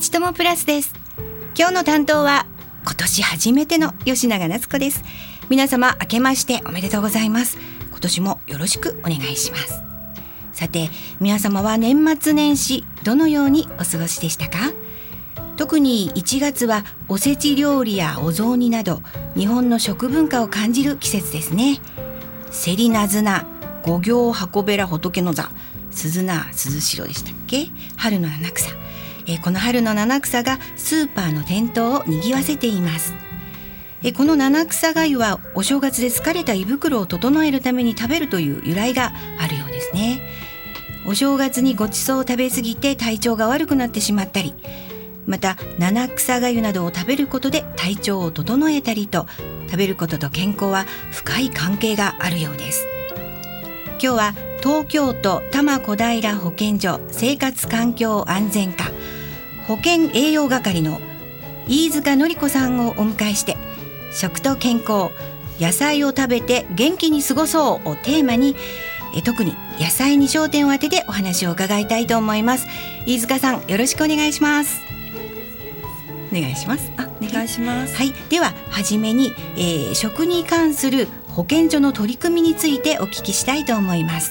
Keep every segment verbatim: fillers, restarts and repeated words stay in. ちともプラスです。今日の担当は今年初めての吉永夏子です。皆様明けましておめでとうございます。今年もよろしくお願いします。さて皆様は年末年始どのようにお過ごしでしたか？特にいちがつはおせち料理やお雑煮など日本の食文化を感じる季節ですね。セリナズナ、五行箱べら仏の座、鈴菜鈴代でしたっけ、春の七草、えー、この春の七草がスーパーの店頭をにぎわせています。えー、この七草がゆはお正月で疲れた胃袋を整えるために食べるという由来があるようですね。お正月にごちそうを食べ過ぎて体調が悪くなってしまったり、また七草がゆなどを食べることで体調を整えたりと、食べることと健康は深い関係があるようです。今日は東京都多摩小平保健所生活環境安全課保健栄養係の飯塚典子さんをお迎えして、食と健康、野菜を食べて元気に過ごそうをテーマに、え特に野菜に焦点を当ててお話を伺いたいと思います。飯塚さん、よろしくお願いします。お願いします。あ、お願いします。はい、でははじめに、えー、食に関する保健所の取り組みについてお聞きしたいと思います。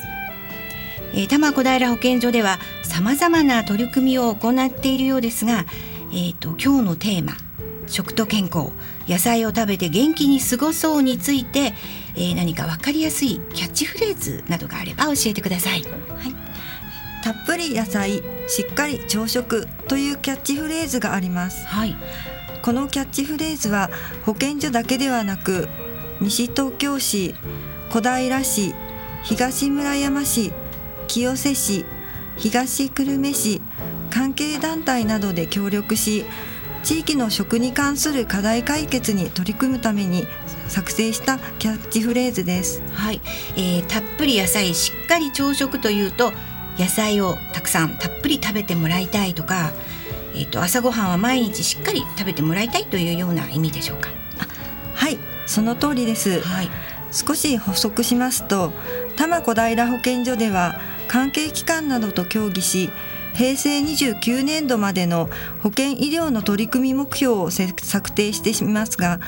えー、多摩小平保健所ではさまざまな取り組みを行っているようですが、えーと、今日のテーマ、食と健康、野菜を食べて元気に過ごそうについて、えー、何か分かりやすいキャッチフレーズなどがあれば教えてください。はい、たっぷり野菜、しっかり朝食というキャッチフレーズがあります。はい、このキャッチフレーズは保健所だけではなく、西東京市、小平市、東村山市、清瀬市、東久留米市、関係団体などで協力し、地域の食に関する課題解決に取り組むために作成したキャッチフレーズです。はい、えー、たっぷり野菜、しっかり朝食というと、野菜をたくさんたっぷり食べてもらいたいとか、えーと、朝ごはんは毎日しっかり食べてもらいたいというような意味でしょうか？あ、はい、その通りです。はい、少し補足しますと、多摩小平保健所では関係機関などと協議し、平成にじゅうきゅうねんどまでの保健医療の取り組み目標を策定していますが、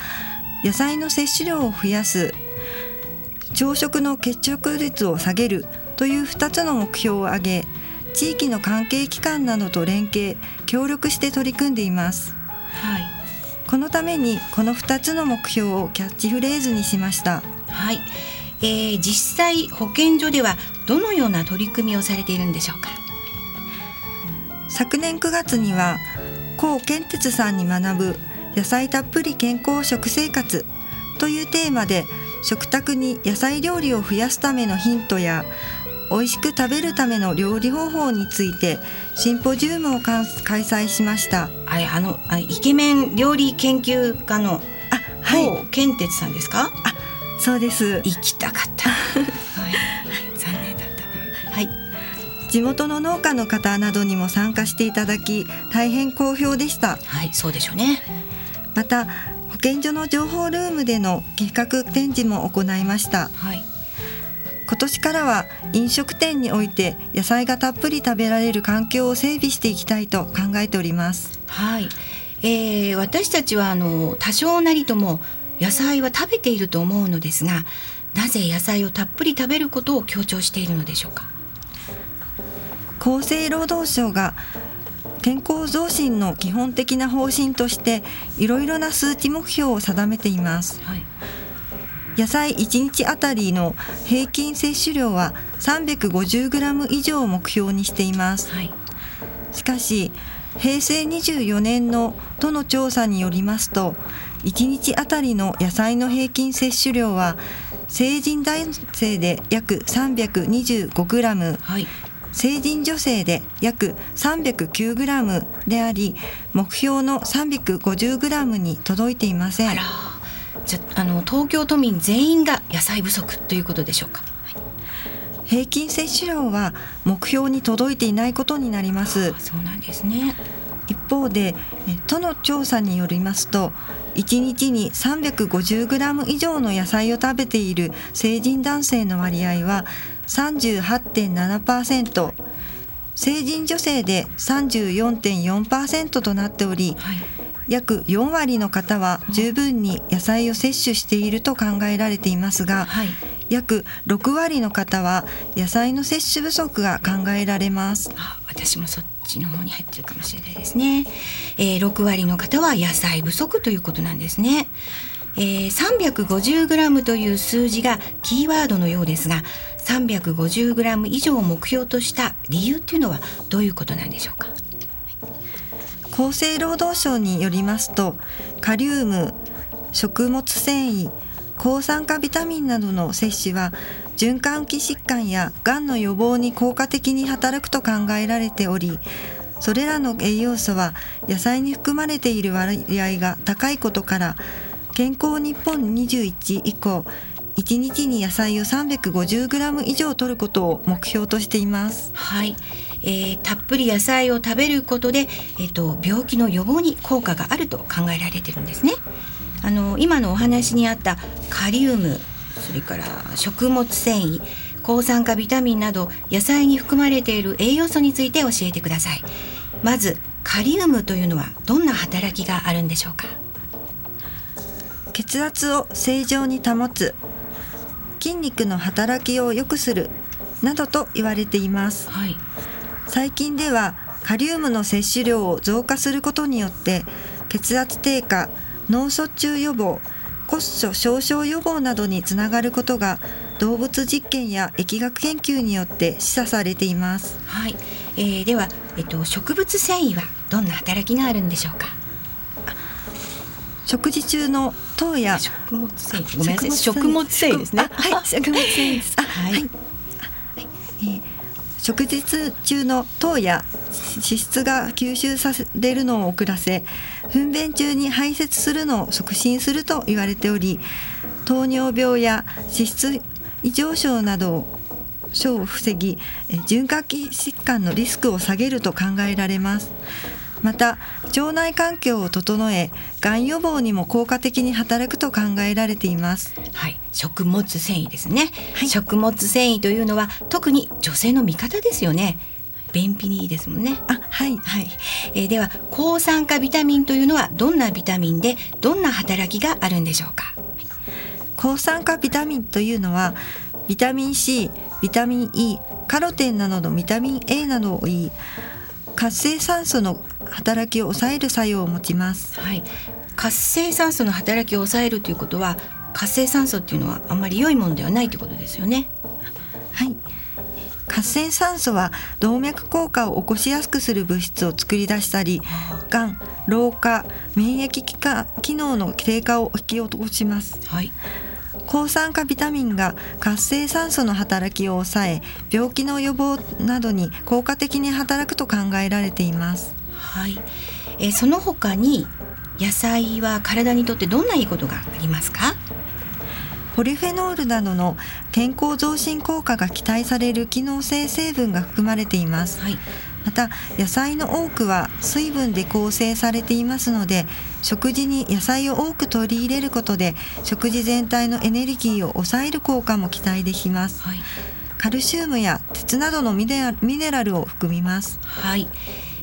野菜の摂取量を増やす、朝食の欠食率を下げるというふたつの目標を挙げ、地域の関係機関などと連携、協力して取り組んでいます。はい、このためにこのふたつの目標をキャッチフレーズにしました。はい、えー、実際保健所ではどのような取り組みをされているんでしょうか？昨年くがつには高健哲さんに学ぶ野菜たっぷり健康食生活というテーマで、食卓に野菜料理を増やすためのヒントや美味しく食べるための料理方法についてシンポジウムを開催しました。はい、あのイケメン料理研究家の高健哲さんですか？あ、そうです。行きたかった。はい、残念だったな。はい、地元の農家の方などにも参加していただき、大変好評でした。はい、そうでしょうね。また保健所の情報ルームでの企画展示も行いました。はい、今年からは飲食店において野菜がたっぷり食べられる環境を整備していきたいと考えております。はい、えー、私たちはあの多少なりとも野菜は食べていると思うのですが、なぜ野菜をたっぷり食べることを強調しているのでしょうか？厚生労働省が健康増進の基本的な方針としていろいろな数値目標を定めています。はい、野菜いちにちあたりの平均摂取量は さんびゃくごじゅうグラム 以上を目標にしています。はい、しかし平成にじゅうよねんの都の調査によりますと、いちにちあたりの野菜の平均摂取量は成人男性で約 さんびゃくにじゅうごグラム、はい、成人女性で約 さんびゃくきゅうグラム であり、目標の さんびゃくごじゅうグラム に届いていません。あら、じゃあの東京都民全員が野菜不足ということでしょうか？はい、平均摂取量は目標に届いていないことになります。そうなんですね。一方で都の調査によりますと、いちにちに さんびゃくごじゅうグラム 以上の野菜を食べている成人男性の割合は さんじゅうはちてんななパーセント、成人女性で さんじゅうよんてんよんパーセント となっており、はい、約よんわりの方は十分に野菜を摂取していると考えられていますが、はい、約ろくわりの方は野菜の摂取不足が考えられます。あ、私もそっちの方に入ってるかもしれないですね、えー、ろくわりの方は野菜不足ということなんですね。えー、さんびゃくごじゅうグラム という数字がキーワードのようですが、 さんびゃくごじゅうグラム 以上を目標とした理由というのはどういうことなんでしょうか。厚生労働省によりますと、カリウム、食物繊維、抗酸化ビタミンなどの摂取は循環器疾患やがんの予防に効果的に働くと考えられており、それらの栄養素は野菜に含まれている割合が高いことから、健康日本にじゅういち以降、いちにちに野菜を さんびゃくごじゅうグラム 以上摂ることを目標としています。はい、えー、たっぷり野菜を食べることで、えーと、病気の予防に効果があると考えられているんですね。あの、今のお話にあったカリウム、それから食物繊維、抗酸化ビタミンなど野菜に含まれている栄養素について教えてください。まずカリウムというのはどんな働きがあるんでしょうか。血圧を正常に保つ、筋肉の働きを良くするなどと言われています、はい、最近ではカリウムの摂取量を増加することによって血圧低下、脳卒中予防、骨粗しょう症予防などにつながることが動物実験や疫学研究によって示唆されています、はい、えー、では、えっと、植物繊維はどんな働きがあるんでしょうか。食事中の糖や食物繊維、ごめんなさい、食物繊維ですね。はい、食物繊維です。はいはい、えー、食事中の糖や脂質が吸収されるのを遅らせ、糞便中に排泄するのを促進すると言われており、糖尿病や脂質異常症などを症を防ぎ、循環器疾患のリスクを下げると考えられます。また腸内環境を整え、がん予防にも効果的に働くと考えられています、はい、食物繊維ですね、はい、食物繊維というのは特に女性の味方ですよね。便秘にいいですもんね。あ、はい、はい、えー、では抗酸化ビタミンというのはどんなビタミンでどんな働きがあるんでしょうか。はい、抗酸化ビタミンというのはビタミン C、ビタミン E、カロテンなどのビタミン A などをいい活性酸素の働きを抑える作用を持ちます、はい、活性酸素の働きを抑えるということは、活性酸素っていうのはあんまり良いものではないということですよね。はい、活性酸素は動脈硬化を起こしやすくする物質を作り出したり、がん、老化、免疫機能の低下を引き起こします、はい、抗酸化ビタミンが活性酸素の働きを抑え、病気の予防などに効果的に働くと考えられています、はい、えその他に野菜は体にとってどんないいことがありますか。ポリフェノールなどの健康増進効果が期待される機能性成分が含まれています、はい、また野菜の多くは水分で構成されていますので、食事に野菜を多く取り入れることで食事全体のエネルギーを抑える効果も期待できます、はい、カルシウムや鉄などのミネラ、ミネラルを含みます、はい、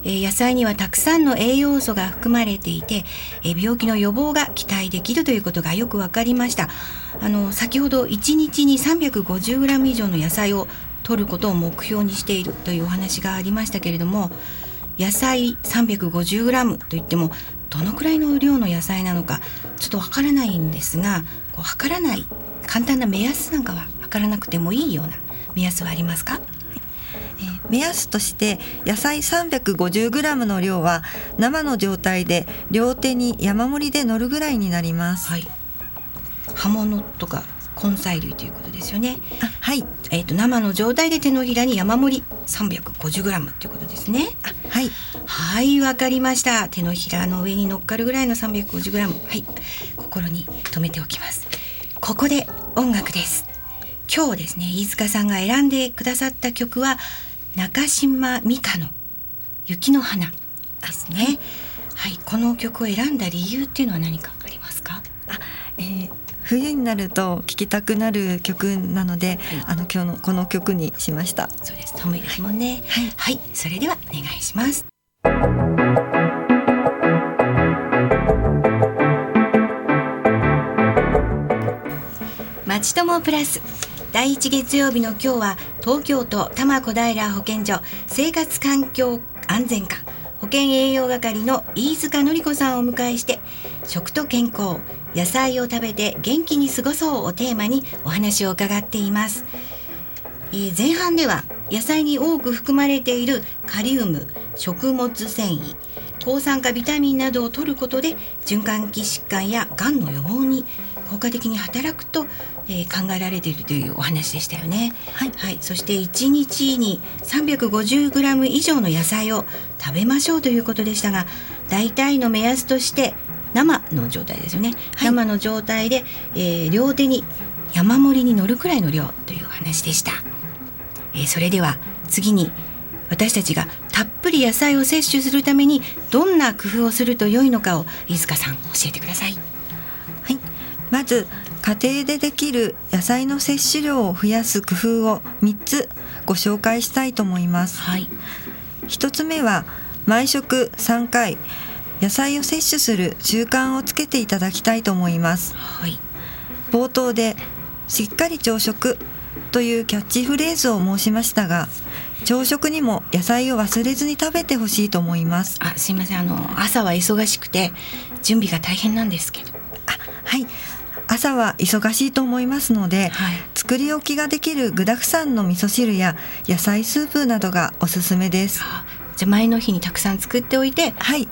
えー、野菜にはたくさんの栄養素が含まれていて、えー、病気の予防が期待できるということがよく分かりました。あの、先ほどいちにちに さんびゃくごじゅうグラム 以上の野菜を取ることを目標にしているというお話がありましたけれども、野菜 さんびゃくごじゅうグラム といってもどのくらいの量の野菜なのかちょっとわからないんですが、こう測らない簡単な目安なんかはわからなくてもいいような目安はありますか。目安として野菜 さんびゃくごじゅうグラム の量は生の状態で両手に山盛りで乗るぐらいになります、はい、葉物とか根菜類ということですよね。あ、はい、えーと、生の状態で手のひらに山盛り さんびゃくごじゅうグラム ということですね。あ、はい、はい、わかりました。手のひらの上に乗っかるぐらいの さんびゃくごじゅうグラム、はい、心に留めておきます。ここで音楽です。今日ですね、飯塚さんが選んでくださった曲は中島美嘉の雪の花ですね。はい、この曲を選んだ理由っていうのは何かありますか。あ、えー冬になると聴きたくなる曲なので、はい、あの今日のこの曲にしました。そうです、寒いですもんね、はいはいはい、それではお願いします。まちともプラスだいいち月曜日の今日は、東京都多摩小平保健所生活環境安全課保健栄養係の飯塚典子さんをお迎えして、食と健康、野菜を食べて元気に過ごそうをテーマにお話を伺っています。えー、前半では野菜に多く含まれているカリウム、食物繊維、抗酸化ビタミンなどを摂ることで循環器疾患やがんの予防に効果的に働くと、えー、考えられているというお話でしたよね。はいはい、そしていちにちに さんびゃくごじゅうグラム 以上の野菜を食べましょうということでしたが、大体の目安として生の状態ですよね、はい、生の状態で、えー、両手に山盛りに乗るくらいの量というお話でした。えー、それでは次に、私たちがたっぷり野菜を摂取するためにどんな工夫をすると良いのかを飯塚さん教えてください。はい、まず家庭でできる野菜の摂取量を増やす工夫をみっつご紹介したいと思います。はい、ひとつめは毎食さんかい野菜を摂取する習慣をつけていただきたいと思います。はい、冒頭でしっかり朝食というキャッチフレーズを申しましたが、朝食にも野菜を忘れずに食べてほしいと思います。あ、すいません、あの朝は忙しくて準備が大変なんですけど。あ、はい、朝は忙しいと思いますので、はい、作り置きができる具だくさんの味噌汁や野菜スープなどがおすすめです。あ、じゃあ前の日にたくさん作っておいて、はい、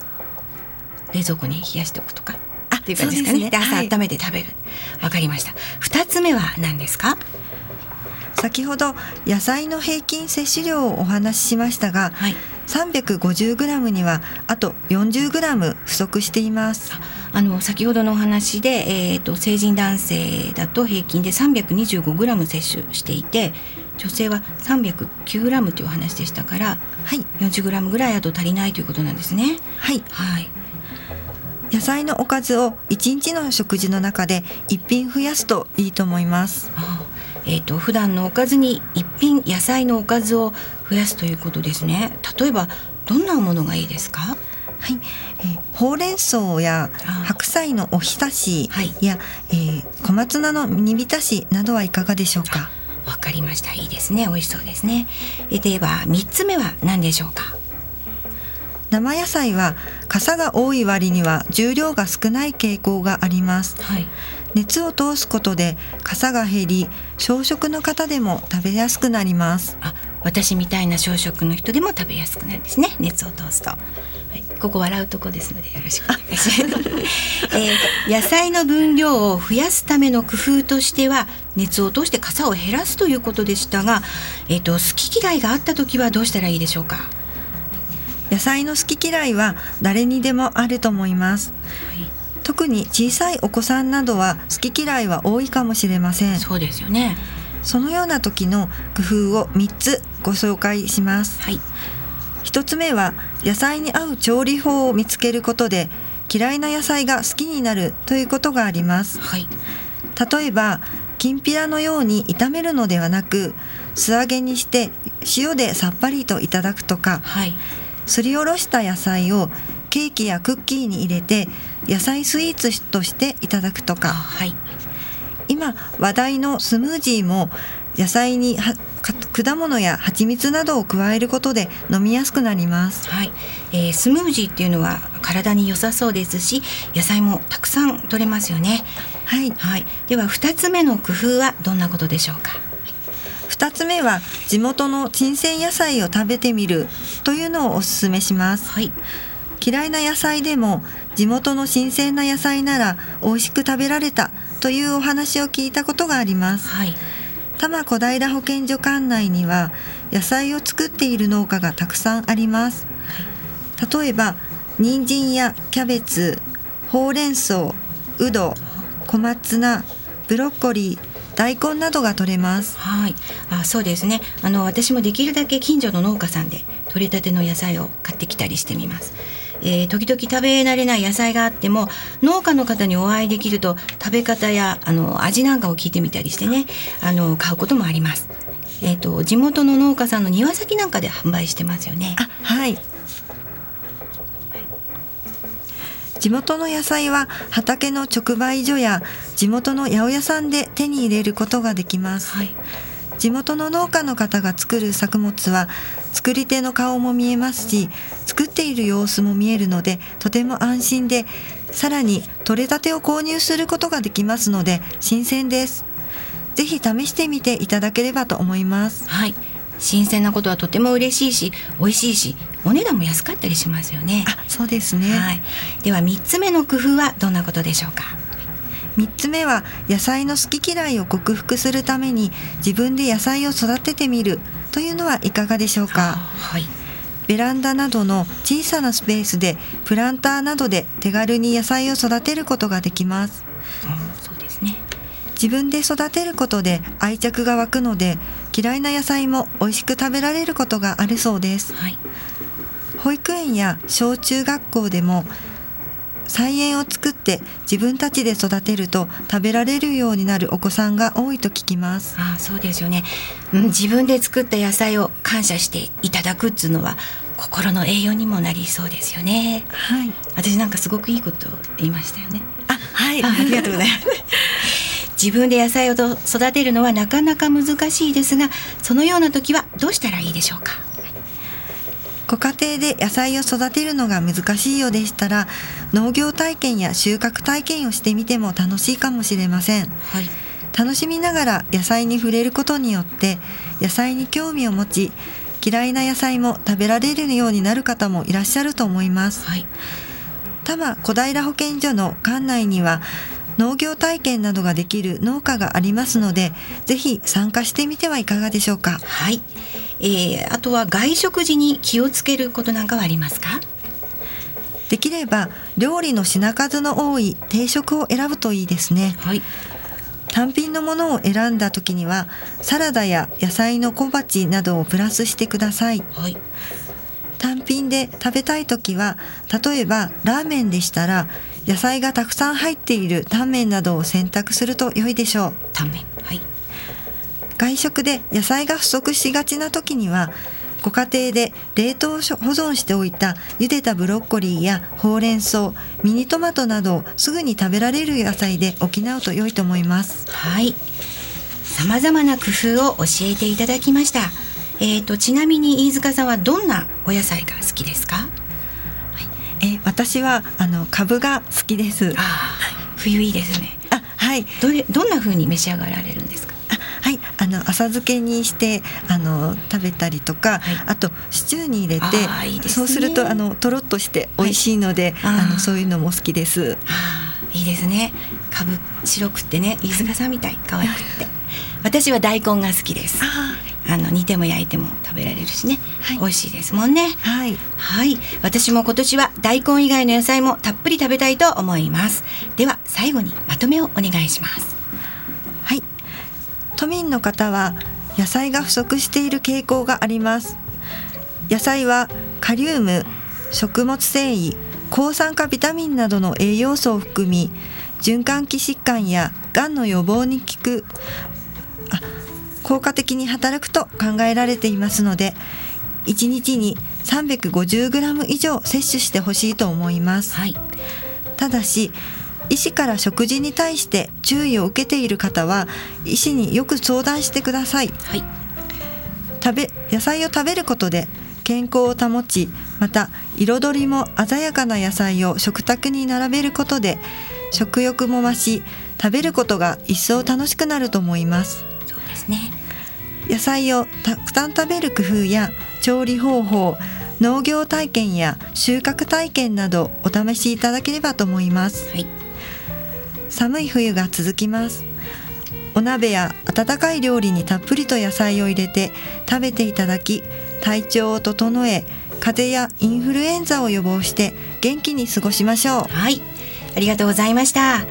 冷蔵庫に冷やしておくとかっていう感じですかね。そうですね。で、朝温めて食べる。はい、わかりました。ふたつめは何ですか？先ほど野菜の平均摂取量をお話ししましたが、はい、さんびゃくごじゅうグラム にはあと よんじゅうグラム 不足しています。あの先ほどのお話で、えーと、成人男性だと平均で さんびゃくにじゅうごグラム 摂取していて、女性は さんびゃくきゅうグラム というお話でしたから、はい、よんじゅうグラム ぐらいあと足りないということなんですね。はい、はい、野菜のおかずをいちにちの食事の中でいっぴん増やすといいと思います。ああ、えーと、普段のおかずに一品野菜のおかずを増やすということですね。例えばどんなものがいいですか？はい、えー、ほうれん草や白菜のおひたしや、はい、えー、小松菜の煮浸しなどはいかがでしょうか？わかりました。いいですね。美味しそうですね。ではみっつめは何でしょうか？生野菜は傘が多い割には重量が少ない傾向があります。はい、熱を通すことで傘が減り、小食の方でも食べやすくなります。あ、私みたいな小食の人でも食べやすくなるんですね、熱を通すと。はい、ここ笑うとこですのでよろしくお願いします、えー、野菜の分量を増やすための工夫としては、熱を通して傘を減らすということでしたが、えーと、好き嫌いがあった時はどうしたらいいでしょうか？野菜の好き嫌いは誰にでもあると思います。はい、特に小さいお子さんなどは好き嫌いは多いかもしれません。そうですよね。そのような時の工夫をみっつご紹介します。はい、ひとつめは野菜に合う調理法を見つけることで嫌いな野菜が好きになるということがあります。はい、例えばきんぴらのように炒めるのではなく、素揚げにして塩でさっぱりといただくとか、はい、すりおろした野菜をケーキやクッキーに入れて野菜スイーツとしていただくとか、はい、今話題のスムージーも野菜に果物や蜂蜜などを加えることで飲みやすくなります。はい、えー、スムージーっていうのは体に良さそうですし、野菜もたくさん摂れますよね。はいはい、ではふたつめの工夫はどんなことでしょうか？ふたつめは地元の新鮮野菜を食べてみるというのをおすすめします。はい、嫌いな野菜でも地元の新鮮な野菜なら美味しく食べられたというお話を聞いたことがあります。はい、多摩小平保健所管内には野菜を作っている農家がたくさんあります。はい、例えば人参やキャベツ、ほうれん草、うど、小松菜、ブロッコリー、大根などが取れます。はい、あ、そうですね。あの私もできるだけ近所の農家さんで取れたての野菜を買ってきたりしてみます。えー、時々食べ慣れない野菜があっても農家の方にお会いできると食べ方やあの味なんかを聞いてみたりしてね、あの買うこともあります。えーと、地元の農家さんの庭先なんかで販売してますよね。あ、はい。地元の野菜は畑の直売所や地元の八百屋さんで手に入れることができます、はい、地元の農家の方が作る作物は作り手の顔も見えますし、作っている様子も見えるのでとても安心で、さらに取れたてを購入することができますので新鮮です。ぜひ試してみていただければと思います、はい、新鮮なことはとても嬉しいし美味しいし、お値段も安かったりしますよね。あ、そうですね、はい、ではみっつめの工夫はどんなことでしょうか。みっつめは野菜の好き嫌いを克服するために自分で野菜を育ててみるというのはいかがでしょうか。はい、ベランダなどの小さなスペースでプランターなどで手軽に野菜を育てることができます、うん、そうですね。自分で育てることで愛着が湧くので嫌いな野菜も美味しく食べられることがあるそうです、はい、保育園や小中学校でも菜園を作って自分たちで育てると食べられるようになるお子さんが多いと聞きます。ああ、そうですよね、うん、自分で作った野菜を感謝していただくっていうのは心の栄養にもなりそうですよね。はい、私なんかすごくいいことを言いましたよね。あ、はい、あ、ありがとうございます自分で野菜を育てるのはなかなか難しいですが、そのような時はどうしたらいいでしょうか。ご家庭で野菜を育てるのが難しいようでしたら、農業体験や収穫体験をしてみても楽しいかもしれません、はい、楽しみながら野菜に触れることによって野菜に興味を持ち、嫌いな野菜も食べられるようになる方もいらっしゃると思います、はい、多摩小平保健所の管内には農業体験などができる農家がありますので、ぜひ参加してみてはいかがでしょうか。はい、えー、あとは外食時に気をつけることなんかはありますか。できれば料理の品数の多い定食を選ぶといいですね、はい、単品のものを選んだ時にはサラダや野菜の小鉢などをプラスしてください、はい、単品で食べたい時は、例えばラーメンでしたら野菜がたくさん入っているタンメンなどを選択すると良いでしょう。タンメン、はい、外食で野菜が不足しがちな時には、ご家庭で冷凍保存しておいた茹でたブロッコリーやほうれん草、ミニトマトなどをすぐに食べられる野菜で補うと良いと思います。はい、様々な工夫を教えていただきました。えーと、ちなみに飯塚さんはどんなお野菜が好きですか。え私はあの株が好きです。あ、冬いいですね。あ、はい、どれどんな風に召し上がられるんですか。あ、はい、あの浅漬けにしてあの食べたりとか、はい、あとシチューに入れて、いいですね、そうするとあのとろっとして美味しいので、はい、ああのそういうのも好きです。あ、いいですね。株白くってね、飯塚さんみたい可愛くって私は大根が好きです。あ、あの煮ても焼いても食べられるしね、はい、美味しいですもんね。はい、はい、私も今年は大根以外の野菜もたっぷり食べたいと思います。では最後にまとめをお願いします。はい、都民の方は野菜が不足している傾向があります。野菜はカリウム、食物繊維、抗酸化ビタミンなどの栄養素を含み、循環器疾患やがんの予防に効く効果的に働くと考えられていますので、いちにちに さんびゃくごじゅうグラム 以上摂取してほしいと思います、はい、ただし医師から食事に対して注意を受けている方は医師によく相談してください、はい、食べ野菜を食べることで健康を保ち、また彩りも鮮やかな野菜を食卓に並べることで食欲も増し、食べることが一層楽しくなると思います。野菜をたくさん食べる工夫や調理方法、農業体験や収穫体験などお試しいただければと思います、はい、寒い冬が続きます。お鍋や温かい料理にたっぷりと野菜を入れて食べていただき、体調を整え、風邪やインフルエンザを予防して元気に過ごしましょう。はい、ありがとうございました。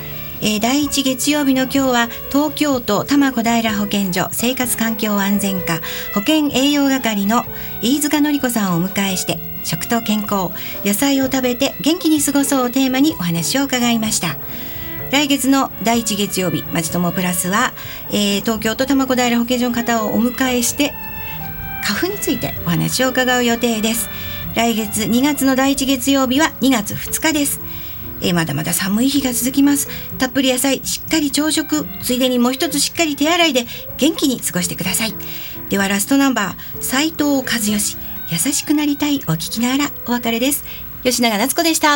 えー、だいいち月曜日の今日は東京都多摩小平保健所生活環境安全課保健栄養係の飯塚典子さんをお迎えして食と健康、野菜を食べて元気に過ごそうをテーマにお話を伺いました。来月のだいいち月曜日、まちともプラスは、えー、東京都多摩小平保健所の方をお迎えして花粉についてお話を伺う予定です。来月にがつのだいいち月曜日はにがつふつかです。えー、まだまだ寒い日が続きます。たっぷり野菜、しっかり朝食、ついでにもう一つしっかり手洗いで元気に過ごしてください。ではラストナンバー、斉藤和義、優しくなりたい、お聞きながらお別れです。吉永夏子でした。